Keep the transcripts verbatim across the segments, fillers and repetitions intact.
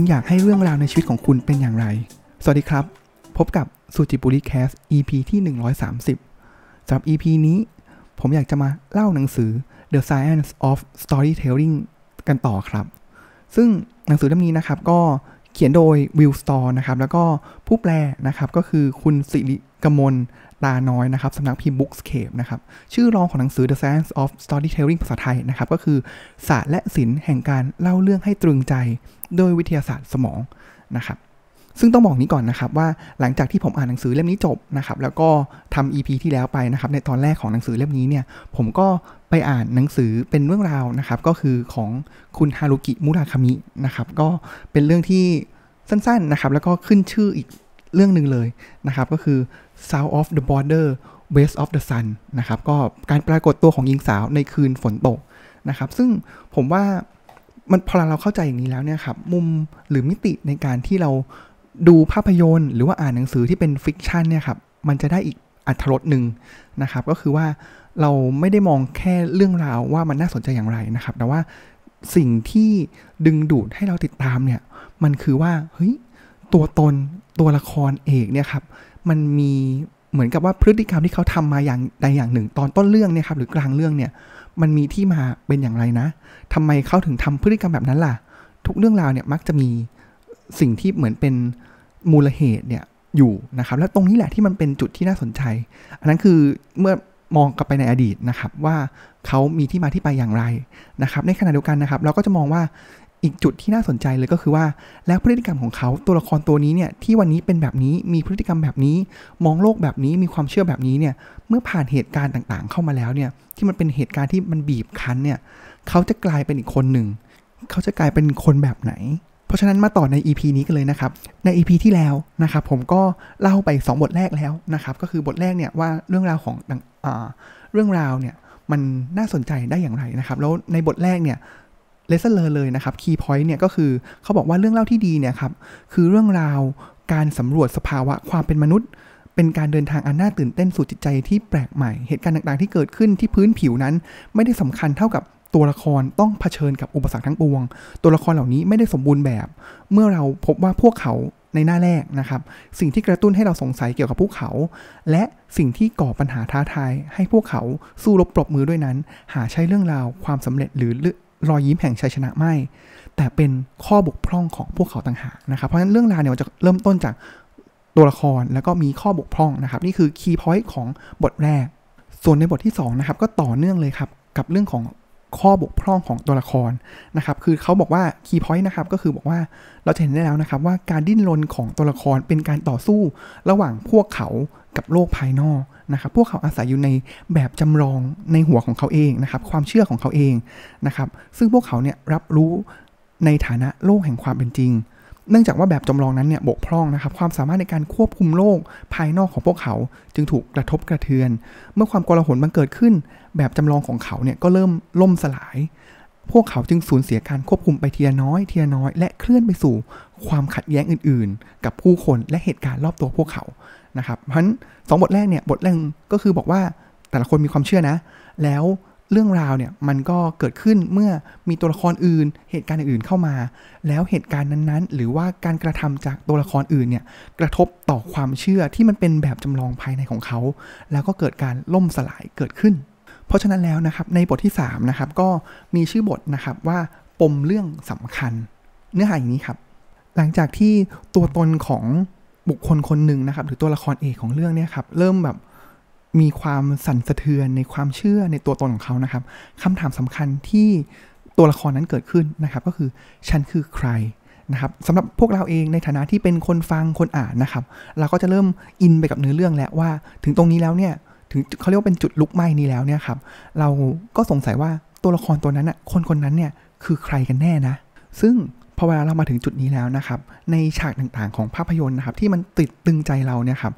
คุณอยากให้เรื่องราวในชีวิตของคุณเป็นอย่างไรสวัสดีครับพบกับซูจิบุริแคส อี พี ที่หนึ่งร้อยสามสิบสำหรับ อี พี นี้ผมอยากจะมาเล่าหนังสือ The Science of Storytelling กันต่อครับซึ่งหนังสือเล่มนี้นะครับก็เขียนโดย Will Storr นะครับแล้วก็ผู้แปลนะครับก็คือคุณสิริกมลตาน้อยนะครับสำนักพิมพ์ Bookscape นะครับชื่อรองของหนังสือ The Science of Storytelling ภาษาไทยนะครับก็คือศาสตร์และศิลป์แห่งการเล่าเรื่องให้ตรึงใจโดยวิทยาศาสตร์สมองนะครับซึ่งต้องบอกนี้ก่อนนะครับว่าหลังจากที่ผมอ่านหนังสือเล่มนี้จบนะครับแล้วก็ทำ อี พี ที่แล้วไปนะครับในตอนแรกของหนังสือเล่มนี้เนี่ยผมก็ไปอ่านหนังสือเป็นเรื่องราวนะครับก็คือของคุณฮารุกิมุราคามินะครับก็เป็นเรื่องที่สั้นๆนะครับแล้วก็ขึ้นชื่ออีกเรื่องนึงเลยนะครับก็คือ South of the Border West of the Sun นะครับก็การปรากฏตัวของหญิงสาวในคืนฝนตกนะครับซึ่งผมว่ามันพอเราเข้าใจอย่างนี้แล้วเนี่ยครับมุมหรือมิติในการที่เราดูภาพยนตร์หรือว่าอ่านหนังสือที่เป็นฟิกชันเนี่ยครับมันจะได้อีกอรรถรสหนึ่งนะครับก็คือว่าเราไม่ได้มองแค่เรื่องราวว่ามันน่าสนใจอย่างไรนะครับแต่ว่าสิ่งที่ดึงดูดให้เราติดตามเนี่ยมันคือว่าเฮ้ยตัวตนตัวละครเอกเนี่ยครับมันมีเหมือนกับว่าพฤติกรรมที่เขาทำมาอย่างใดอย่างหนึ่งตอนต้นเรื่องเนี่ยครับหรือกลางเรื่องเนี่ยมันมีที่มาเป็นอย่างไรนะทำไมเขาถึงทำพฤติกรรมแบบนั้นล่ะทุกเรื่องราวเนี่ยมักจะมีสิ่งที่เหมือนเป็นมูลเหตุเนี่ยอยู่นะครับและตรงนี้แหละที่มันเป็นจุดที่น่าสนใจอันนั้นคือเมื่อมองกลับไปในอดีตนะครับว่าเขามีที่มาที่ไปอย่างไรนะครับในขณะเดียวกันนะครับเราก็จะมองว่าอีกจุดที่น่าสนใจเลยก็คือว่าแล้วพฤติกรรมของเขาตัวละครตัวนี้เนี่ยที่วันนี้เป็นแบบนี้มีพฤติกรรมแบบนี้มองโลกแบบนี้มีความเชื่อแบบนี้เนี่ยเมื่อผ่านเหตุการณ์ต่างๆเข้ามาแล้วเนี่ยที่มันเป็นเหตุการณ์ที่มันบีบคั้นเนี่ยเขาจะกลายเป็นอีกคนหนึ่งเขาจะกลายเป็นคนแบบไหนเพราะฉะนั้นมาต่อใน อี พี นี้กันเลยนะครับใน อี พี ที่แล้วนะครับผมก็เล่าไปสองบทแรกแล้วนะครับก็คือบทแรกเนี่ยว่าเรื่องราวของอ่าเรื่องราวเนี่ยมันน่าสนใจได้อย่างไรนะครับแล้วในบทแรกเนี่ยเลสเซอร์เลยนะครับคีย์พอยต์เนี่ยก็คือเขาบอกว่าเรื่องเล่าที่ดีเนี่ยครับคือเรื่องราวการสำรวจสภาวะความเป็นมนุษย์เป็นการเดินทางอันน่าตื่นเต้นสู่จิตใจที่แปลกใหม่เหตุการณ์ต่างๆที่เกิดขึ้นที่พื้นผิวนั้นไม่ได้สำคัญเท่ากับตัวละครต้องเผชิญกับอุปสรรคทั้งปวงตัวละครเหล่านี้ไม่ได้สมบูรณ์แบบเมื่อเราพบว่าพวกเขาในหน้าแรกนะครับสิ่งที่กระตุ้นให้เราสงสัยเกี่ยวกับพวกเขาและสิ่งที่ก่อปัญหาท้าทายให้พวกเขาสู้รบปรบมือด้วยนั้นหาใช้เรื่องราวความสำเร็จหรือรอยยิ้มแห่งชัยชนะไม่แต่เป็นข้อบกพร่องของพวกเขาต่างหากนะครับเพราะฉะนั้นเรื่องราวเนี่ยจะเริ่มต้นจากตัวละครแล้วก็มีข้อบกพร่องนะครับนี่คือคีย์พอยต์ของบทแรกส่วนในบทที่สองนะครับก็ต่อเนื่องเลยครับกับเรื่องของข้อบกพร่องของตัวละครนะครับคือเขาบอกว่าคีย์พอยต์นะครับก็คือบอกว่าเราจะเห็นได้แล้วนะครับว่าการดิ้นรนของตัวละครเป็นการต่อสู้ระหว่างพวกเขากับโลกภายนอกนะครับพวกเขาอาศัยอยู่ในแบบจำลองในหัวของเขาเองนะครับความเชื่อของเขาเองนะครับซึ่งพวกเขาเนี่ยรับรู้ในฐานะโลกแห่งความเป็นจริงเนื่องจากว่าแบบจำลองนั้นเนี่ยบกพร่องนะครับความสามารถในการควบคุมโลกภายนอกของพวกเขาจึงถูกกระทบกระเทือนเมื่อความโกลาหลบังเกิดขึ้นแบบจำลองของเขาเนี่ยก็เริ่มล่มสลายพวกเขาจึงสูญเสียการควบคุมไปทีละน้อยทีละน้อยและเคลื่อนไปสู่ความขัดแย้งอื่นๆกับผู้คนและเหตุการณ์รอบตัวพวกเขานะครับเพราะฉะนั้นสองบทแรกเนี่ยบทแรกก็คือบอกว่าแต่ละคนมีความเชื่อนะแล้วเรื่องราวเนี่ยมันก็เกิดขึ้นเมื่อมีตัวละครอื่นเหตุการณ์อื่นเข้ามาแล้วเหตุการณ์นั้นๆหรือว่าการกระทำจากตัวละครอื่นเนี่ยกระทบต่อความเชื่อที่มันเป็นแบบจำลองภายในของเขาแล้วก็เกิดการล่มสลายเกิดขึ้นเพราะฉะนั้นแล้วนะครับในบทที่สามนะครับก็มีชื่อบทนะครับว่าปมเรื่องสำคัญเนื้อหาอย่างนี้ครับหลังจากที่ตัวตนของบุคคลคนหนึ่งนะครับหรือตัวละครเอกของเรื่องเนี่ยครับเริ่มแบบมีความสั่นสะเทือนในความเชื่อในตัวตนของเขานะครับคำถามสำคัญที่ตัวละครนั้นเกิดขึ้นนะครับก็คือฉันคือใครนะครับสำหรับพวกเราเองในฐานะที่เป็นคนฟังคนอ่านนะครับเราก็จะเริ่มอินไปกับเนื้อเรื่องแล้วว่าถึงตรงนี้แล้วเนี่ยถึงเขาเรียกว่าเป็นจุดลุกไหม้นี้แล้วเนี่ยครับเราก็สงสัยว่าตัวละครตัวนั้นอ่ะคนคนนั้นเนี่ยคือใครกันแน่นะซึ่งพอเวลาเรามาถึงจุดนี้แล้วนะครับในฉากต่างๆของภาพยนตร์นะครับที่มันติดตึงใจเราเนี่ยครับ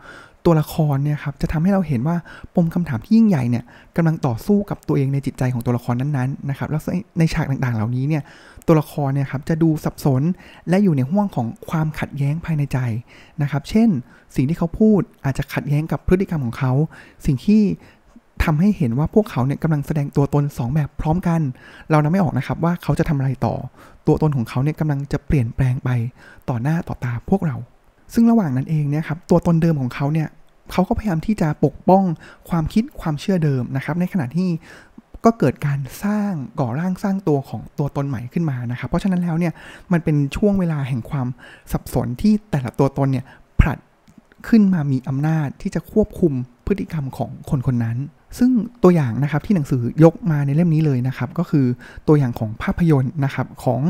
ตัวละครเนี่ยครับจะทำให้เราเห็นว่าปมคำถามที่ยิ่งใหญ่เนี่ยกำลังต่อสู้กับตัวเองในจิตใจของตัวละครนั้นๆนะครับแล้วในฉากต่างๆเหล่านี้เนี่ยตัวละครเนี่ยครับจะดูสับสนและอยู่ในห่วงของความขัดแย้งภายในใจนะครับเช่นสิ่งที่เขาพูดอาจจะขัดแย้งกับพฤติกรรมของเขาสิ่งที่ ทำให้เห็นว่าพวกเขาเนี่ยกำลังแสดงตัวตนสองแบบพร้อมกันเรานำไม่ออกนะครับว่าเขาจะทำอะไรต่อตัวตนของเขาเนี่ยกำลังจะเปลี่ยนแปลงไปต่อหน้าต่อตาพวกเราซึ่งระหว่างนั้นเองเนี่ยครับตัวตนเดิมของเขาเนี่ยเขาก็พยายามที่จะปกป้องความคิดความเชื่อเดิมนะครับในขณะที่ก็เกิดการสร้างก่อร่างสร้างตัวของตัวตนใหม่ขึ้นมานะครับเพราะฉะนั้นแล้วเนี่ยมันเป็นช่วงเวลาแห่งความสับสนที่แต่ละตัวตนเนี่ยผลัดขึ้นมามีอำนาจที่จะควบคุมพฤติกรรมของคนคนนั้นซึ่งตัวอย่างนะครับที่หนังสือยกมาในเล่มนี้เลยนะครับก็คือตัวอย่างของภาพยนตร์นะครับของ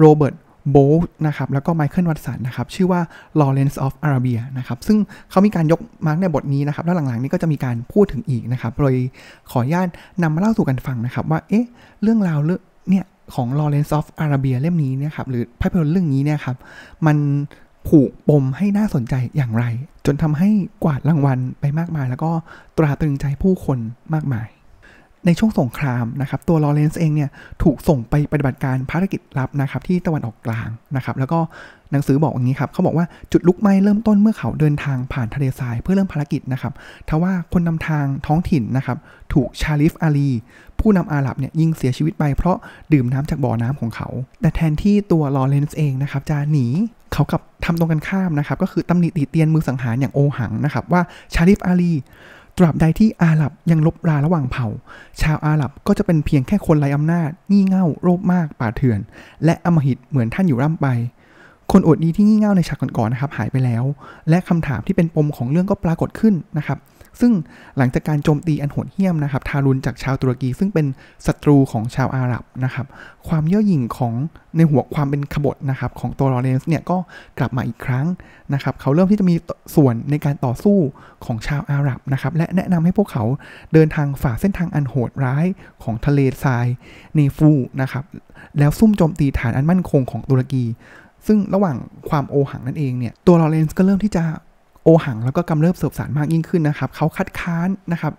โรเบิร์ตโบลนะครับแล้วก็ไมเคิลวัตสันนะครับชื่อว่า Lawrence of Arabia นะครับซึ่งเขามีการยกมาในบทนี้นะครับแล้วหลังๆนี้ก็จะมีการพูดถึงอีกนะครับโดยขออนุญาตนำมาเล่าสู่กันฟังนะครับว่าเอ๊ะเรื่องราวเนี่ยของ Lawrence of Arabia เล่มนี้เนี่ยครับหรือภาพยนตร์เรื่องนี้เนี่ยครับมันผูกปมให้น่าสนใจอย่างไรจนทำให้กวาดรางวัลไปมากมายแล้วก็ตราตรึงใจผู้คนมากมายในช่วงสงครามนะครับตัวลอเรนซ์เองเนี่ยถูกส่งไปปฏิบัติการภารกิจลับนะครับที่ตะวันออกกลางนะครับแล้วก็หนังสือบอกอย่างนี้ครับเขาบอกว่าจุดลุกไหม้เริ่มต้นเมื่อเขาเดินทางผ่านทะเลทรายเพื่อเริ่มภารกิจนะครับทว่าคนนำทางท้องถิ่นนะครับถูกชาลิฟอาลีผู้นำอาหรับเนี่ยยิงเสียชีวิตไปเพราะดื่มน้ำจากบ่อน้ำของเขาแต่แทนที่ตัวลอเรนซ์เองนะครับจะหนีเขากับทำตรงกันข้ามนะครับก็คือตำหนิตีเตียนมือสังหารอย่างโอหังนะครับว่าชาลิฟอาลีตราบใดที่อาหรับยังลบราระหว่างเผ่าชาวอาหรับก็จะเป็นเพียงแค่คนไร้อำนาจงี่เง่าโลภมากป่าเถื่อนและอำมหิตเหมือนท่านอยู่ร่ำไปคนอวดดีที่งี่เง่าในฉากก่อนๆนะครับหายไปแล้วและคำถามที่เป็นปมของเรื่องก็ปรากฏขึ้นนะครับซึ่งหลังจากการโจมตีอันโหดเหี้ยมนะครับทารุณจากชาวตุรกีซึ่งเป็นศัตรูของชาวอาหรับนะครับความเย่อหยิ่งของในหัวความเป็นขบฏนะครับของตัวลอเรนซ์เนี่ยก็กลับมาอีกครั้งนะครับเขาเริ่มที่จะมีส่วนในการต่อสู้ของชาวอาหรับนะครับและแนะนำให้พวกเขาเดินทางฝ่าเส้นทางอันโหดร้ายของทะเลทรายเนฟูนะครับแล้วซุ่มโจมตีฐานอันมั่นคงของตุรกีซึ่งระหว่างความโอหังนั่นเองเนี่ยตัวลอเรนซ์ก็เริ่มที่จะโอหังแล้วก็กำเริบเสบสารมากยิ่งขึ้นนะครับเขาคัดค้านนะครับ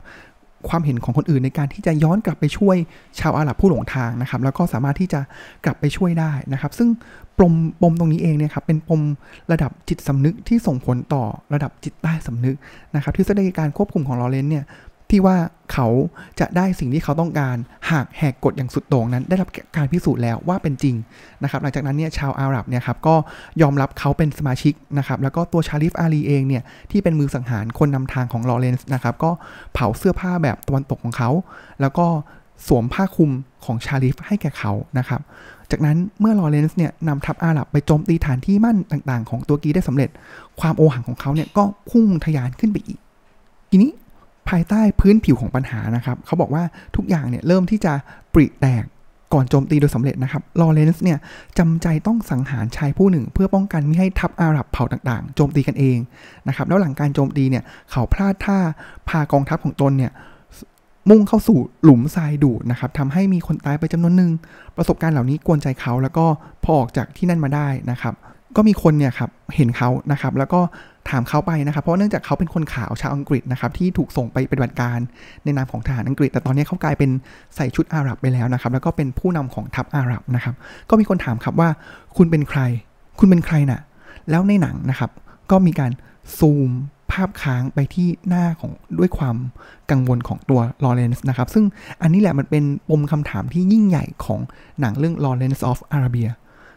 ความเห็นของคนอื่นในการที่จะย้อนกลับไปช่วยชาวอาหรับผู้หลงทางนะครับแล้วก็สามารถที่จะกลับไปช่วยได้นะครับซึ่งปมปมตรงนี้เองเนี่ยครับเป็นปมระดับจิตสำนึกที่ส่งผลต่อระดับจิตใต้สำนึกนะครับทฤษฎีการควบคุมของลอเรนซ์เนี่ยที่ว่าเขาจะได้สิ่งที่เขาต้องการหากแหกกฎอย่างสุดโต่งนั้นได้รับการพิสูจน์แล้วว่าเป็นจริงนะครับหลังจากนั้นเนี่ยชาวอาหรับเนี่ยครับก็ยอมรับเขาเป็นสมาชิกนะครับแล้วก็ตัวชาลิฟอาลีเองเนี่ยที่เป็นมือสังหารคนนำทางของลอเรนซ์นะครับก็เผาเสื้อผ้าแบบตะวันตกของเขาแล้วก็สวมผ้าคลุมของชาลิฟให้แก่เขานะครับจากนั้นเมื่อลอเรนซ์เนี่ยนำทัพอาหรับไปโจมตีฐานที่มั่นต่างๆของตัวกีได้สำเร็จความโอหังของเขาเนี่ยก็พุ่งทะยานขึ้นไปอีกทีนี้ภายใต้พื้นผิวของปัญหานะครับเขาบอกว่าทุกอย่างเนี่ยเริ่มที่จะปริแตกก่อนโจมตีโดยสำเร็จนะครับลอเรนซ์เนี่ยจำใจต้องสังหารชายผู้หนึ่งเพื่อป้องกันไม่ให้ทัพอาหรับเผ่าต่างๆโจมตีกันเองนะครับแล้วหลังการโจมตีเนี่ยเขาพลาดท่าพากองทัพของตนเนี่ยมุ่งเข้าสู่หลุมทรายดูดนะครับทำให้มีคนตายไปจำนวนหนึ่งประสบการณ์เหล่านี้กวนใจเขาแล้วก็พอออกจากที่นั่นมาได้นะครับก็มีคนเนี่ยครับเห็นเขานะครับแล้วก็ถามเขาไปนะครับเพราะเนื่องจากเขาเป็นคนขาวชาวอังกฤษนะครับที่ถูกส่งไปปฏิบัติการในนามของทหารอังกฤษแต่ตอนนี้เขากลายเป็นใส่ชุดอาหรับไปแล้วนะครับแล้วก็เป็นผู้นำของทัพอาหรับนะครับก็มีคนถามครับว่าคุณเป็นใครคุณเป็นใครน่ะแล้วในหนังนะครับก็มีการซูมภาพค้างไปที่หน้าของด้วยความกังวลของตัวลอเรนซ์นะครับซึ่งอันนี้แหละมันเป็นปมคำถามที่ยิ่งใหญ่ของหนังเรื่อง Lawrence of Arabia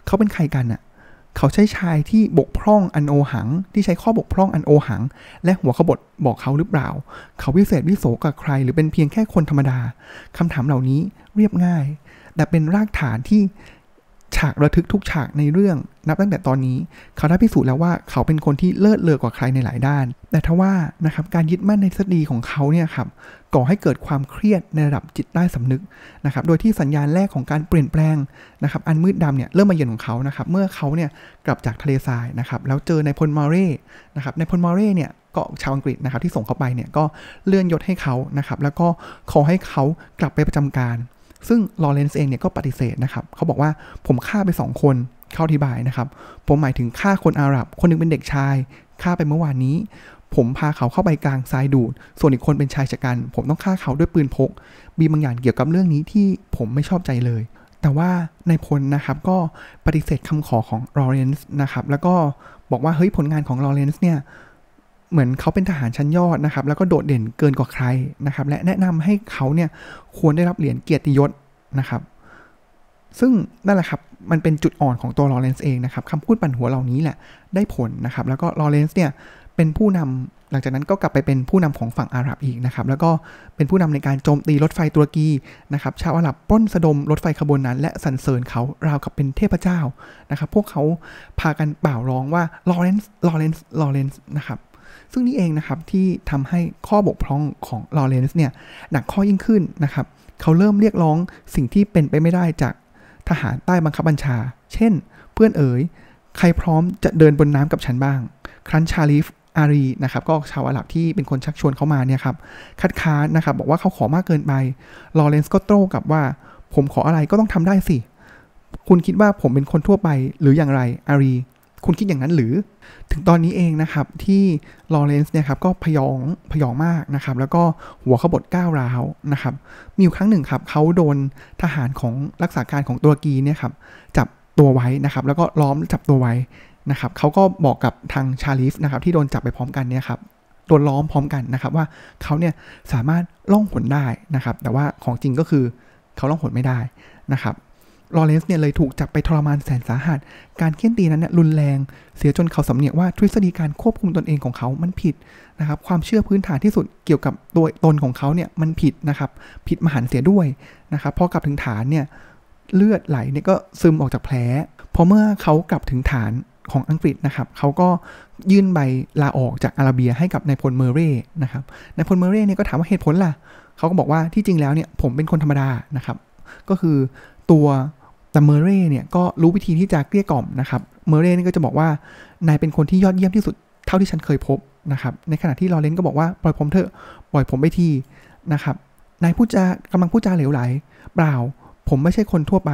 เขาเป็นใครกันน่ะเขาใช้ชายที่บกพร่องอันโอหังที่ใช้ข้อบกพร่องอันโอหังและหัวขบฏบอกเขาหรือเปล่าเขาวิเศษวิโสกับใครหรือเป็นเพียงแค่คนธรรมดาคำถามเหล่านี้เรียบง่ายแต่เป็นรากฐานที่ฉากระทึกทุกฉากในเรื่องนับตั้งแต่ตอนนี้เขาได้พิสูจน์แล้วว่าเขาเป็นคนที่เลิศเลอกว่าใครในหลายด้านแต่ทว่านะครับการยึดมั่นในทฤษฎีของเขาเนี่ยครับก่อให้เกิดความเครียดในระดับจิตใต้สำนึกนะครับโดยที่สัญญาณแรกของการเปลี่ยนแปลงนะครับอันมืดดำเนี่ยเริ่มมาเยือนของเขานะครับเมื่อเขาเนี่ยกลับจากทะเลทรายนะครับแล้วเจอในพลมอเร่นะครับในพลมอเร่เนี่ยก็ชาวอังกฤษนะครับที่ส่งเขาไปเนี่ยก็เลื่อนยศให้เขานะครับแล้วก็ขอให้เขากลับไปประจำการซึ่งลอเรนซ์เองเนี่ยก็ปฏิเสธนะครับเขาบอกว่าผมฆ่าไปสองคนเข้าอธิบายนะครับผมหมายถึงฆ่าคนอาหรับคนนึงเป็นเด็กชายฆ่าไปเมื่อวานนี้ผมพาเขาเข้าไปกลางทรายดูดส่วนอีกคนเป็นชายชะกันผมต้องฆ่าเขาด้วยปืนพกมีบางอย่างเกี่ยวกับเรื่องนี้ที่ผมไม่ชอบใจเลยแต่ว่านายพลนะครับก็ปฏิเสธคำขอของลอเรนซ์นะครับแล้วก็บอกว่าเฮ้ยผลงานของลอเรนซ์เนี่ย เหมือนเขาเป็นทหารชั้นยอดนะครับแล้วก็โดดเด่นเกินกว่าใครนะครับและแนะนำให้เขาเนี่ยควรได้รับเหรียญเกียรติยศนะครับซึ่งนั่นแหละครับมันเป็นจุดอ่อนของตัวลอเรนซ์เองนะครับคำพูดปั่นหัวเหล่านี้แหละได้ผลนะครับแล้วก็ลอเรนซ์เนี่ยเป็นผู้นำหลังจากนั้นก็กลับไปเป็นผู้นำของฝั่งอาหรับอีกนะครับแล้วก็เป็นผู้นำในการโจมตีรถไฟตุรกีนะครับชาวอาหรับปล้นสะดมรถไฟขบวนนั้นและสรรเสริญเขาราวกับเป็นเทพเจ้านะครับพวกเขาพากันเป่าร้องว่าลอเรนซ์ลอเรนซ์ลอเรนซ์นะครับซึ่งนี่เองนะครับที่ทำให้ข้อบกพร่องของลอเรนซ์เนี่ยหนักข้อยิ่งขึ้นนะครับเขาเริ่มเรียกร้องสิ่งที่เป็นไปไม่ได้จากทหารใต้บังคับบัญชาเช่นเพื่อนเอ๋ยใครพร้อมจะเดินบนน้ำกับฉันบ้างครั้นชาลีฟอารีนะครับก็ชาวอาหรับที่เป็นคนชักชวนเขามาเนี่ยครับคัดค้านนะครับบอกว่าเขาขอมากเกินไปลอเรนซ์ก็โต้กลับว่าผมขออะไรก็ต้องทำได้สิคุณคิดว่าผมเป็นคนทั่วไปหรืออย่างไรอารีคุณคิดอย่างนั้นหรือถึงตอนนี้เองนะครับที่ลอเรนซ์เนี่ยครับก็พยองพยองมากนะครับแล้วก็หัวขบถก้าวร้าวนะครับมีอยู่ครั้งหนึ่งครับเขาโดนทหารของรักษาการของตุรกีเนี่ยครับจับตัวไว้นะครับแล้วก็ล้อมจับตัวไว้นะครับเขาก็บอกกับทางชาลีฟนะครับที่โดนจับไปพร้อมกันเนี่ยครับโดนล้อมพร้อมกันนะครับว่าเขาเนี่ยสามารถล่องหนได้นะครับแต่ว่าของจริงก็คือเขาล่องหนไม่ได้นะครับลอเรนซ์เนี่ยเลยถูกจับไปทรมานแสนสาหัสการเค้นตีนั้นเนี่ยรุนแรงเสียจนเขาสำเนียกว่าทฤษฎีการควบคุมตนเองของเขามันผิดนะครับความเชื่อพื้นฐานที่สุดเกี่ยวกับตัวตนของเขาเนี่ยมันผิดนะครับผิดมหันต์เสียด้วยนะครับพอกลับถึงฐานเนี่ยเลือดไหลเนี่ยก็ซึมออกจากแผลพอเมื่อเขากลับถึงฐานของอังกฤษนะครับเขาก็ยื่นใบลาออกจากอาราเบียให้กับนายพลเมเร่นะครับนายพลเมเร่เนี่ยก็ถามว่าเหตุผลล่ะเขาก็บอกว่าที่จริงแล้วเนี่ยผมเป็นคนธรรมดานะครับก็คือตัวแต่เมเร่เนี่ยก็รู้วิธีที่จะเกลี้ยกล่อมนะครับเมเร่นี่ก็จะบอกว่านายเป็นคนที่ยอดเยี่ยมที่สุดเท่าที่ฉันเคยพบนะครับในขณะที่ลอเรนซ์ก็บอกว่าปล่อยผมเถอะปล่อยผมไปทีนะครับนายพูดจากำลังพูดจาเหลวไหลเปล่าผมไม่ใช่คนทั่วไป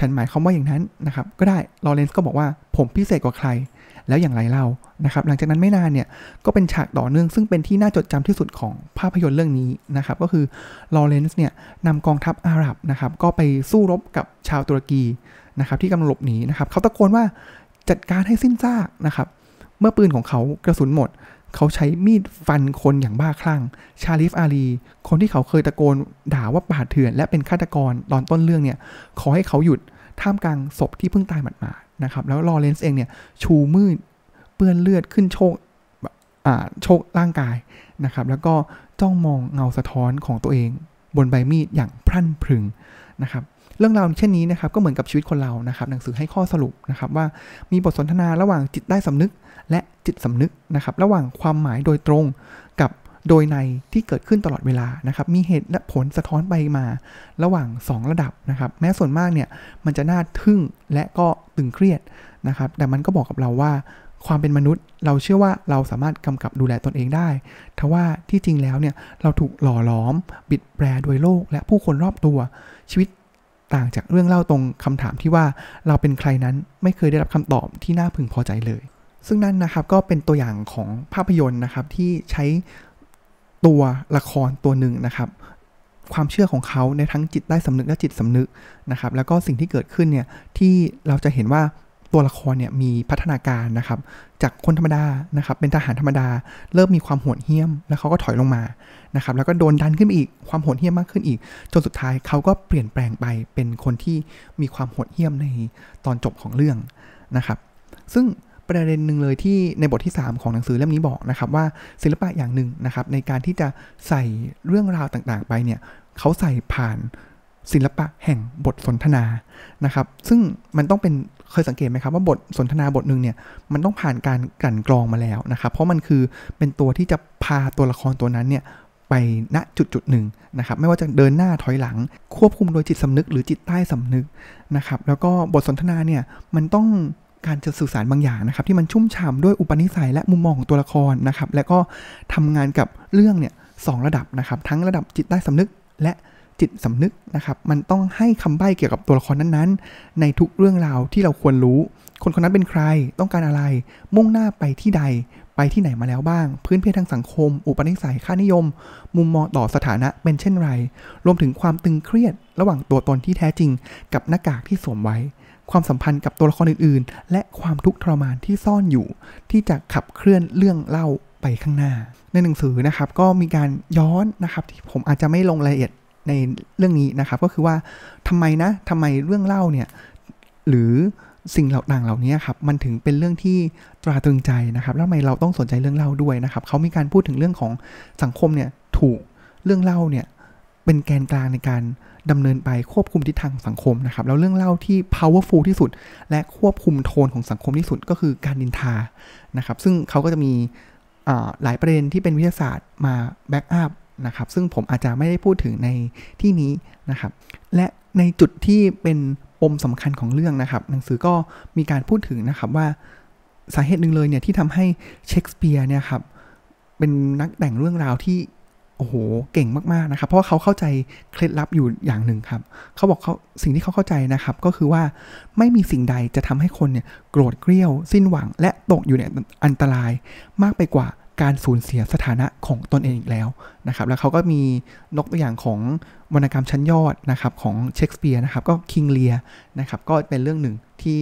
ฉันหมายความว่าอย่างนั้นนะครับก็ได้ลอเรนซ์ก็บอกว่าผมพิเศษกว่าใครแล้วอย่างไรเล่านะครับหลังจากนั้นไม่นานเนี่ยก็เป็นฉากต่อเนื่องซึ่งเป็นที่น่าจดจำที่สุดของภาพยนตร์เรื่องนี้นะครับก็คือลอเรนซ์เนี่ยนำกองทัพอาหรับนะครับก็ไปสู้รบกับชาวตุรกีนะครับที่กำลังหลบหนีนะครับเขาตะโกนว่าจัดการให้สิ้นซากนะครับเมื่อปืนของเขากระสุนหมดเขาใช้มีดฟันคนอย่างบ้าคลั่งชาลีฟอารีคนที่เขาเคยตะโกนด่าว่าป่าเถื่อนและเป็นฆาตกรตอนต้นเรื่องเนี่ยขอให้เขาหยุดท่ามกลางศพที่เพิ่งตายหมาดๆนะครับแล้วลอเรนซ์เองเนี่ยชูมืดเปื้อนเลือดขึ้นโชกอ่าโชกร่างกายนะครับแล้วก็จ้องมองเงาสะท้อนของตัวเองบนใบมีดอย่างพรั่นพรึงนะครับเรื่องราวเช่นนี้นะครับก็เหมือนกับชีวิตคนเรานะครับหนังสือให้ข้อสรุปนะครับว่ามีบทสนทนาระหว่างจิตใต้สำนึกและจิตสำนึกนะครับระหว่างความหมายโดยตรงกับโดยในที่เกิดขึ้นตลอดเวลานะครับมีเหตุและผลสะท้อนไปมาระหว่างสองระดับนะครับแม้ส่วนมากเนี่ยมันจะน่าทึ่งและก็ตึงเครียดนะครับแต่มันก็บอกกับเราว่าความเป็นมนุษย์เราเชื่อว่าเราสามารถกำกับดูแลตนเองได้ทว่าที่จริงแล้วเนี่ยเราถูกหล่อหลอมบิดแปรโดยโลกและผู้คนรอบตัวชีวิตต่างจากเรื่องเล่าตรงคำถามที่ว่าเราเป็นใครนั้นไม่เคยได้รับคำตอบที่น่าพึงพอใจเลยซึ่งนั่นนะครับก็เป็นตัวอย่างของภาพยนตร์นะครับที่ใช้ตัวละครตัวหนึ่งนะครับความเชื่อของเขาในทั้งจิตใต้สำนึกและจิตสำนึกนะครับแล้วก็สิ่งที่เกิดขึ้นเนี่ยที่เราจะเห็นว่าตัวละครเนี่ยมีพัฒนาการนะครับจากคนธรรมดานะครับเป็นทหารธรรมดาเริ่มมีความโหดเหี้ยมแล้วเขาก็ถอยลงมานะครับแล้วก็โดนดันขึ้นอีกความโหดเหี้ยมมากขึ้นอีกจนสุดท้ายเขาก็เปลี่ยนแปลงไปเป็นคนที่มีความโหดเหี้ยมในตอนจบของเรื่องนะครับซึ่งประเด็นหนึ่งเลยที่ในบทที่สามของหนังสือเล่มนี้บอกนะครับว่าศิลปะอย่างหนึ่งนะครับในการที่จะใส่เรื่องราวต่างๆไปเนี่ยเขาใส่ผ่านศิลปะแห่งบทสนทนานะครับซึ่งมันต้องเป็นเคยสังเกตไหมครับว่าบทสนทนาบทหนึ่งเนี่ยมันต้องผ่านการกลั่นกรองมาแล้วนะครับเพราะมันคือเป็นตัวที่จะพาตัวละครตัวนั้นเนี่ยไปณจุดจุดหนึ่งนะครับไม่ว่าจะเดินหน้าถอยหลังควบคุมโดยจิตสำนึกหรือจิตใต้สำนึกนะครับแล้วก็บทสนทนาเนี่ยมันต้องการจะสื่อสารบางอย่างนะครับที่มันชุ่มฉ่ำด้วยอุปนิสัยและมุมมองของตัวละครนะครับและก็ทำงานกับเรื่องเนี่ยสองระดับนะครับทั้งระดับจิตใต้สำนึกและจิตสำนึกนะครับมันต้องให้คำใบ้เกี่ยวกับตัวละครนั้นๆในทุกเรื่องราวที่เราควรรู้คนคนนั้นเป็นใครต้องการอะไรมุ่งหน้าไปที่ใดไปที่ไหนมาแล้วบ้างพื้นเพทางสังคมอุปนิสัยค่านิยมมุมมองต่อสถานะเป็นเช่นไรรวมถึงความตึงเครียดระหว่างตัวตนที่แท้จริงกับหน้ากากที่สวมไว้ความสัมพันธ์กับตัวละครอื่นๆและความทุกข์ทรมานที่ซ่อนอยู่ที่จะขับเคลื่อนเรื่องเล่าไป ไปข้างหน้าในหนังสือนะครับก็มีการย้อนนะครับที่ผมอาจจะไม่ลงรายละเอียดในเรื่องนี้นะครับก็คือว่าทำไมนะทำไมเรื่องเล่าเนี่ยหรือสิ่งเหล่าต่างเหล่านี้ครับมันถึงเป็นเรื่องที่ตราตรึงใจนะครับแล้วทำไมเราต้องสนใจเรื่องเล่าด้วยนะครับเขามีการพูดถึงเรื่องของสังคมเนี่ยถูกเรื่องเล่าเนี่ยเป็นแกนกลางในการดำเนินไปควบคุมทิศทางของสังคมนะครับแล้วเรื่องเล่าที่ powerful ที่สุดและควบคุมโทนของสังคมที่สุดก็คือการนินทานะครับซึ่งเขาก็จะมีหลายประเด็นที่เป็นวิทยาศาสตร์มาแบ็กอัพนะครับซึ่งผมอาจจะไม่ได้พูดถึงในที่นี้นะครับและในจุดที่เป็นปมสำคัญของเรื่องนะครับหนังสือก็มีการพูดถึงนะครับว่าสาเหตุหนึ่งเลยเนี่ยที่ทำให้เชคสเปียร์เนี่ยครับเป็นนักแต่งเรื่องราวที่โอ้โหเก่งมากๆนะครับเพราะว่าเขาเข้าใจเคล็ดลับอยู่อย่างหนึ่งครับเขาบอกเขาสิ่งที่เขาเข้าใจนะครับก็คือว่าไม่มีสิ่งใดจะทำให้คนเนี่ยโกรธเกรี้ยวสิ้นหวังและตกอยู่ในอันตรายมากไปกว่าการสูญเสียสถานะของตนเองอีกแล้วนะครับแล้วเขาก็มีนกตัวอย่างของวรรณกรรมชั้นยอดนะครับของเชคสเปียร์นะครับก็คิงเลียนะครับก็เป็นเรื่องหนึ่งที่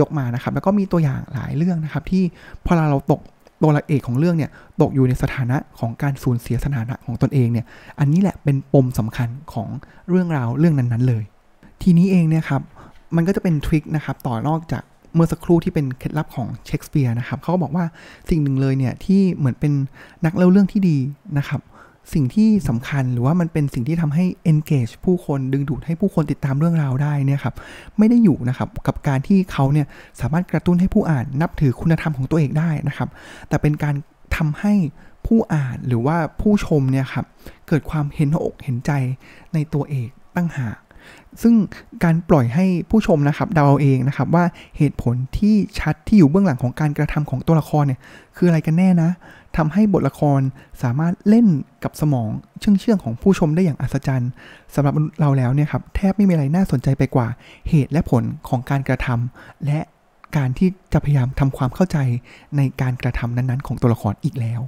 ยกมานะครับแล้วก็มีตัวอย่างหลายเรื่องนะครับที่พอเราตกตัวละเอกของเรื่องเนี่ยตกอยู่ในสถานะของการสูญเสียสถานะของตนเองเนี่ยอันนี้แหละเป็นปมสำคัญของเรื่องราวเรื่องนั้นๆเลยทีนี้เองเนี่ยครับมันก็จะเป็นทริคนะครับต่อนอกจากเมื่อสักครู่ที่เป็นเคล็ดลับของเชคสเปียร์นะครับเขาก็บอกว่าสิ่งหนึ่งเลยเนี่ยที่เหมือนเป็นนักเล่าเรื่องที่ดีนะครับสิ่งที่สำคัญหรือว่ามันเป็นสิ่งที่ทำให้ engage ผู้คนดึงดูดให้ผู้คนติดตามเรื่องราวได้เนี่ยครับไม่ได้อยู่นะครับกับการที่เขาเนี่ยสามารถกระตุ้นให้ผู้อ่านนับถือคุณธรรมของตัวเองได้นะครับแต่เป็นการทำให้ผู้อ่านหรือว่าผู้ชมเนี่ยครับเกิดความเห็นอกเห็นใจในตัวเองตั้งหากซึ่งการปล่อยให้ผู้ชมนะครับเดาเองนะครับว่าเหตุผลที่ชัดที่อยู่เบื้องหลังของการกระทำของตัวละครเนี่ยคืออะไรกันแน่นะทำให้บทละครสามารถเล่นกับสมองเชื่องเชื่องของผู้ชมได้อย่างอัศจรรย์สำหรับเราแล้วเนี่ยครับแทบไม่มีอะไรน่าสนใจไปกว่าเหตุและผลของการกระทำและการที่จะพยายามทำความเข้าใจในการกระทำนั้นๆของตัวละครอีกแล้ว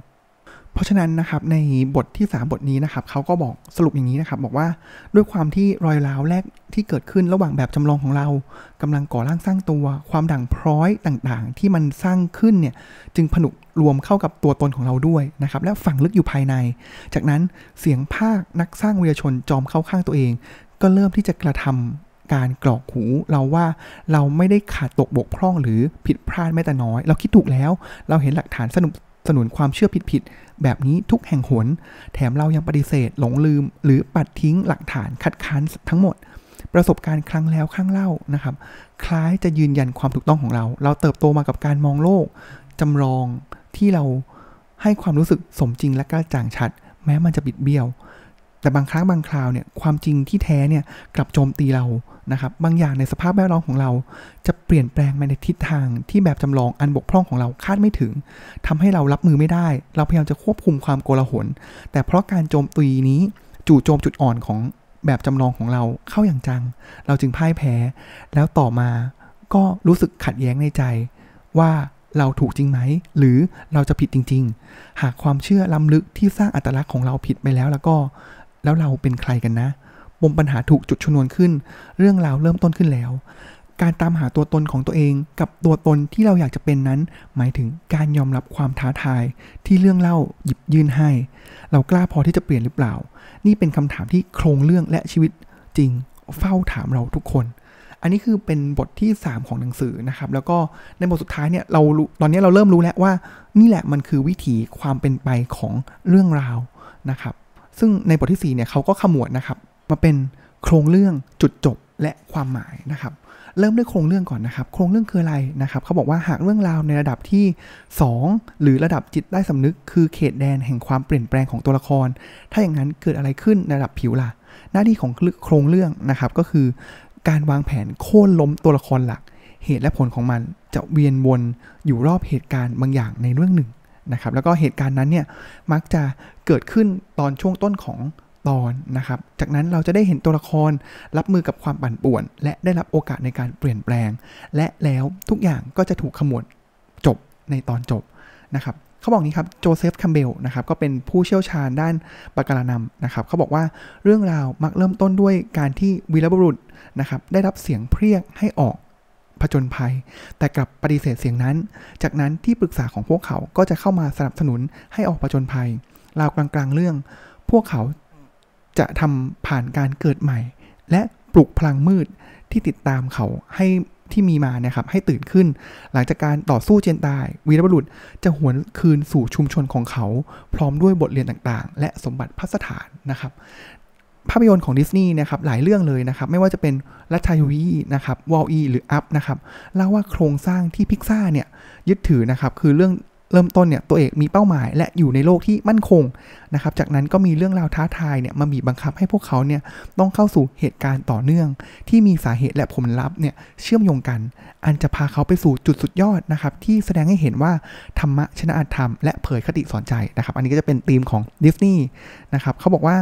เพราะฉะนั้นนะครับในบทที่สามบทนี้นะครับเขาก็บอกสรุปอย่างนี้นะครับบอกว่าด้วยความที่รอยร้าวแรกที่เกิดขึ้นระหว่างแบบจำลองของเรากำลังก่อร่างสร้างตัวความด่างพร้อยต่างๆที่มันสร้างขึ้นเนี่ยจึงผนวกรวมเข้ากับตัวตนของเราด้วยนะครับและฝังลึกอยู่ภายในจากนั้นเสียงภาคนักสร้างวิทยาชนจอมเข้าข้างตัวเองก็เริ่มที่จะกระทำการกรอกหูเราว่าเราไม่ได้ขาดตกบกพร่องหรือผิดพลาดแม้แต่น้อยเราคิดถูกแล้วเราเห็นหลักฐานสนับสนุนความเชื่อผิดๆแบบนี้ทุกแห่งหนแถมเรายังปฏิเสธหลงลืมหรือปัดทิ้งหลักฐานคัดค้านทั้งหมดประสบการณ์ครั้งแล้วครั้งเล่านะครับคล้ายจะยืนยันความถูกต้องของเราเราเติบโตมากับการมองโลกจำลองที่เราให้ความรู้สึกสมจริงและกระจ่างชัดแม้มันจะบิดเบี้ยวแต่บางครั้งบางคราวเนี่ยความจริงที่แท้เนี่ยกลับโจมตีเรานะครับบางอย่างในสภาพแวดล้อมของเราจะเปลี่ยนแปลงไปในทิศทางที่แบบจำลองอันบกพร่องของเราคาดไม่ถึงทำให้เรารับมือไม่ได้เราพยายามจะควบคุมความโกลาหลแต่เพราะการโจมตีนี้จู่โจมจุดอ่อนของแบบจำลองของเราเข้าอย่างจังเราจึงพ่ายแพ้แล้วต่อมาก็รู้สึกขัดแย้งในใจว่าเราถูกจริงไหมหรือเราจะผิดจริงๆหากความเชื่อล้ำลึกที่สร้างอัตลักษณ์ของเราผิดไปแล้วแล้วก็แล้วเราเป็นใครกันนะปมปัญหาถูกจุดชนวนขึ้นเรื่องราวเริ่มต้นขึ้นแล้วการตามหาตัวตนของตัวเองกับตัวตนที่เราอยากจะเป็นนั้นหมายถึงการยอมรับความท้าทายที่เรื่องเล่าหยิบยื่นให้เรากล้าพอที่จะเปลี่ยนหรือเปล่านี่เป็นคำถามที่โครงเรื่องและชีวิตจริงเฝ้าถามเราทุกคนอันนี้คือเป็นบทที่สามของหนังสือนะครับแล้วก็ในบทสุดท้ายเนี่ยเราตอนนี้เราเริ่มรู้แล้วว่านี่แหละมันคือวิถีความเป็นไปของเรื่องราวนะครับซึ่งในบทที่สี่เนี่ยเขาก็ขมวดนะครับมาเป็นโครงเรื่องจุดจบและความหมายนะครับเริ่มด้วยโครงเรื่องก่อนนะครับโครงเรื่องคืออะไรนะครับเขาบอกว่าหากเรื่องราวในระดับที่สองหรือระดับจิตใต้สำนึกคือเขตแดนแห่งความเปลี่ยนแปลงของตัวละครถ้าอย่างนั้นเกิดอะไรขึ้นในระดับผิวล่ะหน้าที่ของโครงเรื่องนะครับก็คือการวางแผนโค่นล้มตัวละครหลักเหตุและผลของมันจะเวียนวนอยู่รอบเหตุการณ์บางอย่างในเรื่องหนึ่งนะครับแล้วก็เหตุการณ์นั้นเนี่ยมักจะเกิดขึ้นตอนช่วงต้นของตอนนะครับจากนั้นเราจะได้เห็นตัวละครรับมือกับความปั่นป่วนและได้รับโอกาสในการเปลี่ยนแปลงและแล้วทุกอย่างก็จะถูกขมวดจบในตอนจบนะครับเขาบอกนี้ครับโจเซฟ แคมเบลนะครับก็เป็นผู้เชี่ยวชาญด้านปกรณำนะครับเขาบอกว่าเรื่องราวมักเริ่มต้นด้วยการที่วีรบุรุษนะครับได้รับเสียงเพรียกให้ออก ผจญภัยแต่กลับปฏิเสธเสียงนั้นจากนั้นที่ปรึกษาของพวกเขาก็จะเข้ามาสนับสนุนให้ออกผจญภัยราวกลางๆเรื่องพวกเขาจะทำผ่านการเกิดใหม่และปลุกพลังมืดที่ติดตามเขาให้ที่มีมานะครับให้ตื่นขึ้นหลังจากการต่อสู้เจนไดวีรบุรุษจะหวนคืนสู่ชุมชนของเขาพร้อมด้วยบทเรียนต่างๆและสมบัติพัสถานนะครับภาพยนตร์ของดิสนีย์นะครับหลายเรื่องเลยนะครับไม่ว่าจะเป็นลัทธิยูวีนะครับวอลอีหรืออัพนะครับเล่าว่าโครงสร้างที่พิกซ่าเนี่ยยึดถือนะครับคือเรื่องเริ่มต้นเนี่ยตัวเอกมีเป้าหมายและอยู่ในโลกที่มั่นคงนะครับจากนั้นก็มีเรื่องราวท้าทายเนี่ยมาบีบบังคับให้พวกเขาเนี่ยต้องเข้าสู่เหตุการณ์ต่อเนื่องที่มีสาเหตุและผลลัพธ์เนี่ยเชื่อมโยงกันอันจะพาเขาไปสู่จุดสุดยอดนะครับที่แสดงให้เห็นว่าธรรมะชนะอธรรมและเผยคติสอนใจนะครับอันนี้ก็จะเป็นธีมของดิสนีย์นะครับเขาบอกว่า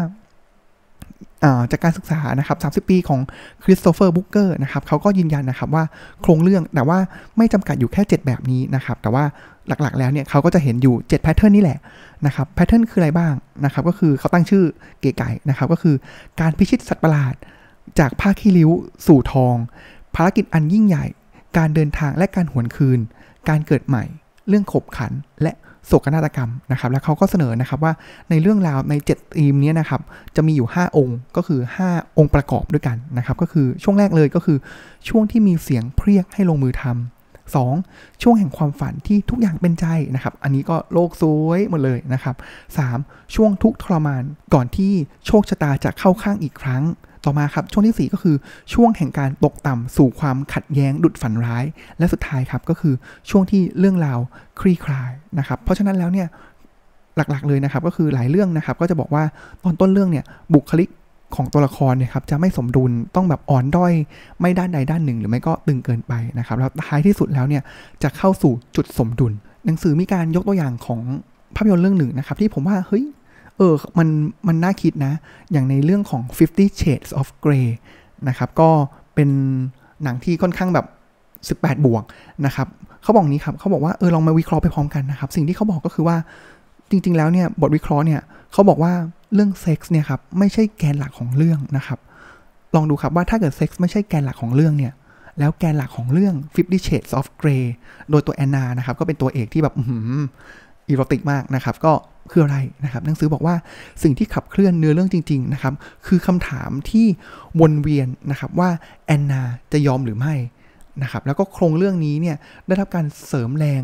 จากการศึกษานะครับสามสิบปีของคริสโตเฟอร์บุ๊กเกอร์นะครับเขาก็ยืนยันนะครับว่าโครงเรื่องแต่ว่าไม่จำกัดอยู่แค่เจ็ดแบบนี้นะครับแต่ว่าหลักๆแล้วเนี่ยเขาก็จะเห็นอยู่เจ็ดแพทเทิร์นนี่แหละนะครับแพทเทิร์นคืออะไรบ้างนะครับก็คือเขาตั้งชื่อเก๋ไก่นะครับก็คือการพิชิตสัตว์ประหลาดจากผ้าขี้ริ้วสู่ทองภารกิจอันยิ่งใหญ่การเดินทางและการหวนคืนการเกิดใหม่เรื่องขบขันและโศกนาฏกรรมนะครับแล้วเขาก็เสนอนะครับว่าในเรื่องราวในเจ็ดธีมนี้นะครับจะมีอยู่ห้าองค์ก็คือห้าองค์ประกอบด้วยกันนะครับก็คือช่วงแรกเลยก็คือช่วงที่มีเสียงเพรียกให้ลงมือทำสองช่วงแห่งความฝันที่ทุกอย่างเป็นใจนะครับอันนี้ก็โลกสวยหมดเลยนะครับสามช่วงทุกทรมานก่อนที่โชคชะตาจะเข้าข้างอีกครั้งต่อมาครับช่วงที่สี่ก็คือช่วงแห่งการตกต่ำสู่ความขัดแย้งดุจฝันร้ายและสุดท้ายครับก็คือช่วงที่เรื่องราวคลี่คลายนะครับเพราะฉะนั้นแล้วเนี่ยหลักๆเลยนะครับก็คือหลายเรื่องนะครับก็จะบอกว่าตอนต้นเรื่องเนี่ยบุคลิกของตัวละครเนี่ยครับจะไม่สมดุลต้องแบบอ่อนด้อยไม่ด้านใดด้านหนึ่งหรือไม่ก็ตึงเกินไปนะครับแล้วท้ายที่สุดแล้วเนี่ยจะเข้าสู่จุดสมดุลหนังสือมีการยกตัวอย่างของภาพยนตร์เรื่องหนึ่งนะครับที่ผมว่าเฮ้ยเออมันมันน่าคิดนะอย่างในเรื่องของห้าสิบ Shades of Grey นะครับก็เป็นหนังที่ค่อนข้างแบบสิบแปดบวกนะครับเขาบอกนี้ครับเขาบอกว่าเออลองมาวิเคราะห์ไปพร้อมกันนะครับสิ่งที่เขาบอกก็คือว่าจริงๆแล้วเนี่ยบทวิเคราะห์เนี่ยเขาบอกว่าเรื่องเซ็กส์เนี่ยครับไม่ใช่แกนหลักของเรื่องนะครับลองดูครับว่าถ้าเกิดเซ็กส์ไม่ใช่แกนหลักของเรื่องเนี่ยแล้วแกนหลักของเรื่องห้าสิบ Shades of Grey โดยตัวแอนนานะครับก็เป็นตัวเอกที่แบบอื้อหืออีโรติกมากนะครับก็คืออะไรนะครับหนังสือบอกว่าสิ่งที่ขับเคลื่อนเนื้อเรื่องจริงๆนะครับคือคำถามที่วนเวียนนะครับว่าแอนนาจะยอมหรือไม่นะครับแล้วก็โครงเรื่องนี้เนี่ยได้รับการเสริมแรง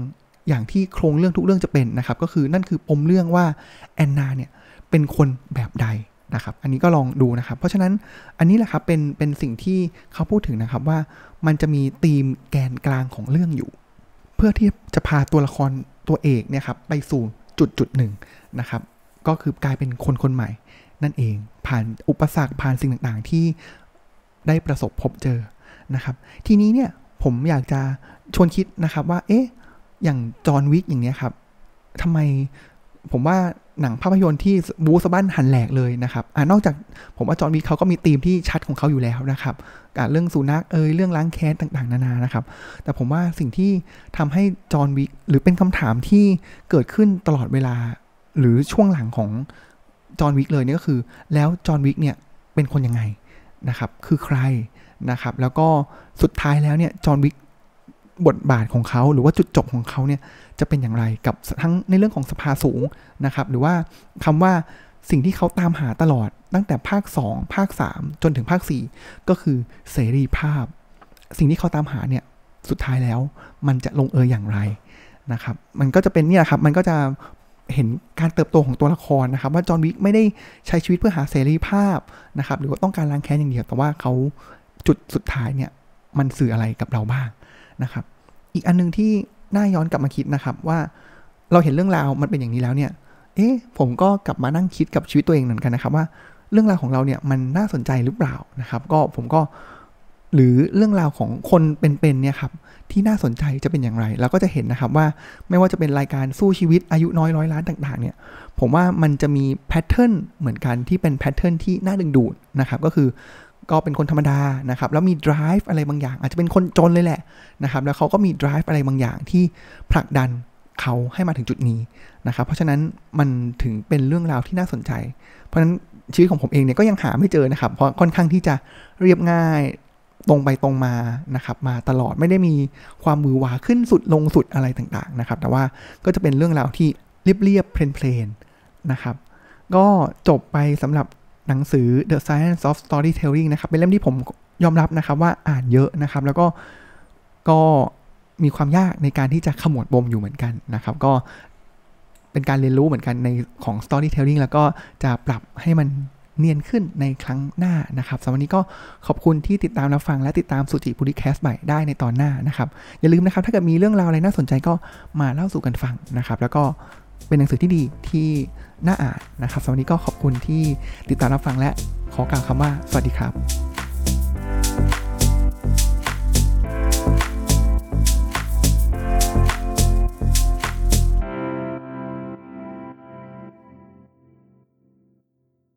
อย่างที่โครงเรื่องทุกเรื่องจะเป็นนะครับก็คือนั่นคือปมเรื่องว่าแอนนาเนี่ยเป็นคนแบบใดนะครับอันนี้ก็ลองดูนะครับเพราะฉะนั้นอันนี้แหละครับเป็นเป็นสิ่งที่เขาพูดถึงนะครับว่ามันจะมีธีมแกนกลางของเรื่องอยู่เพื่อที่จะพาตัวละครตัวเอกเนี่ยครับไปสู่จุดจุดหนึ่งนะครับก็คือกลายเป็นคนคนใหม่นั่นเองผ่านอุปสรรคผ่านสิ่งต่างๆที่ได้ประสบพบเจอนะครับทีนี้เนี่ยผมอยากจะชวนคิดนะครับว่าเอ๊ะอย่างจอห์นวิกอย่างเนี้ยครับทำไมผมว่าหนังภาพยนตร์ที่บู๊สะบั้นหันแหลกเลยนะครับอ่ะนอกจากผมว่าจอห์นวิกเขาก็มีธีมที่ชัดของเขาอยู่แล้วนะครับเรื่องสุนัขเอ่ยเรื่องล้างแค้นต่างๆนานานะครับแต่ผมว่าสิ่งที่ทำให้จอห์นวิกหรือเป็นคำถามที่เกิดขึ้นตลอดเวลาหรือช่วงหลังของจอห์นวิกเลยเนี่ยก็คือแล้วจอห์นวิกเนี่ยเป็นคนยังไงนะครับคือใครนะครับแล้วก็สุดท้ายแล้วเนี่ยจอห์นวิกบทบาทของเขาหรือว่าจุดจบของเขาเนี่ยจะเป็นอย่างไรกับทั้งในเรื่องของสภาสูงนะครับหรือว่าคำว่าสิ่งที่เขาตามหาตลอดตั้งแต่ภาคสองภาคสามจนถึงภาคสี่ก็คือเสรีภาพสิ่งที่เขาตามหาเนี่ยสุดท้ายแล้วมันจะลงเอยอย่างไรนะครับมันก็จะเป็นเนี่ยครับมันก็จะเห็นการเติบโตของตัวละครนะครับว่าจอห์นวิกไม่ได้ใช้ชีวิตเพื่อหาเสรีภาพนะครับหรือว่าต้องการล้างแค้นอย่างเดียวแต่ว่าเขาจุดสุดท้ายเนี่ยมันสื่ออะไรกับเราบ้างนะครับอีกอันนึงที่น่าย้อนกลับมาคิดนะครับว่าเราเห็นเรื่องราวมันเป็นอย่างนี้แล้วเนี่ยเอ๊ะผมก็กลับมานั่งคิดกับชีวิตตัวเองเหมือนกันนะครับว่าเรื่องราวของเราเนี่ยมันน่าสนใจหรือเปล่านะครับก็ผมก็หรือเรื่องราวของคนเป็นๆเนี่ยครับที่น่าสนใจจะเป็นอย่างไรเราก็จะเห็นนะครับว่าไม่ว่าจะเป็นรายการสู้ชีวิตอายุน้อยร้อยล้านต่างๆเนี่ยผมว่ามันจะมีแพทเทิร์นเหมือนกันที่เป็นแพทเทิร์นที่น่าดึงดูดนะครับก็คือก็เป็นคนธรรมดานะครับแล้วมี drive อะไรบางอย่างอาจจะเป็นคนจนเลยแหละนะครับแล้วเขาก็มี drive อะไรบางอย่างที่ผลักดันเขาให้มาถึงจุดนี้นะครับเพราะฉะนั้นมันถึงเป็นเรื่องราวที่น่าสนใจเพราะฉะนั้นชีวิตของผมเองเนี่ยก็ยังหาไม่เจอนะครับเพราะค่อนข้างที่จะเรียบง่าย ตรงไปตรงมานะครับมาตลอดไม่ได้มีความมือวาขึ้นสุดลงสุดอะไรต่างๆนะครับแต่ว่าก็จะเป็นเรื่องราวที่เรียบๆเพลนๆนะครับก็จบไปสำหรับหนังสือ The Science of Storytelling นะครับเป็นเล่มที่ผมยอมรับนะครับว่าอ่านเยอะนะครับแล้วก็ก็มีความยากในการที่จะขมวดปมอยู่เหมือนกันนะครับก็เป็นการเรียนรู้เหมือนกันในของ Storytelling แล้วก็จะปรับให้มันเนียนขึ้นในครั้งหน้านะครับสำหรับวันนี้ก็ขอบคุณที่ติดตามรับฟังและติดตามสุจิบุรีแคสต์ใหม่ได้ในตอนหน้านะครับอย่าลืมนะครับถ้าเกิดมีเรื่องราวอะไรน่าสนใจก็มาเล่าสู่กันฟังนะครับแล้วก็เป็นหนังสือที่ดีที่น่าอ่านนะครับสำหรับวันนี้ก็ขอบคุณที่ติดตามรับฟังและขอกล่าวคำว่าสวัสดีครับ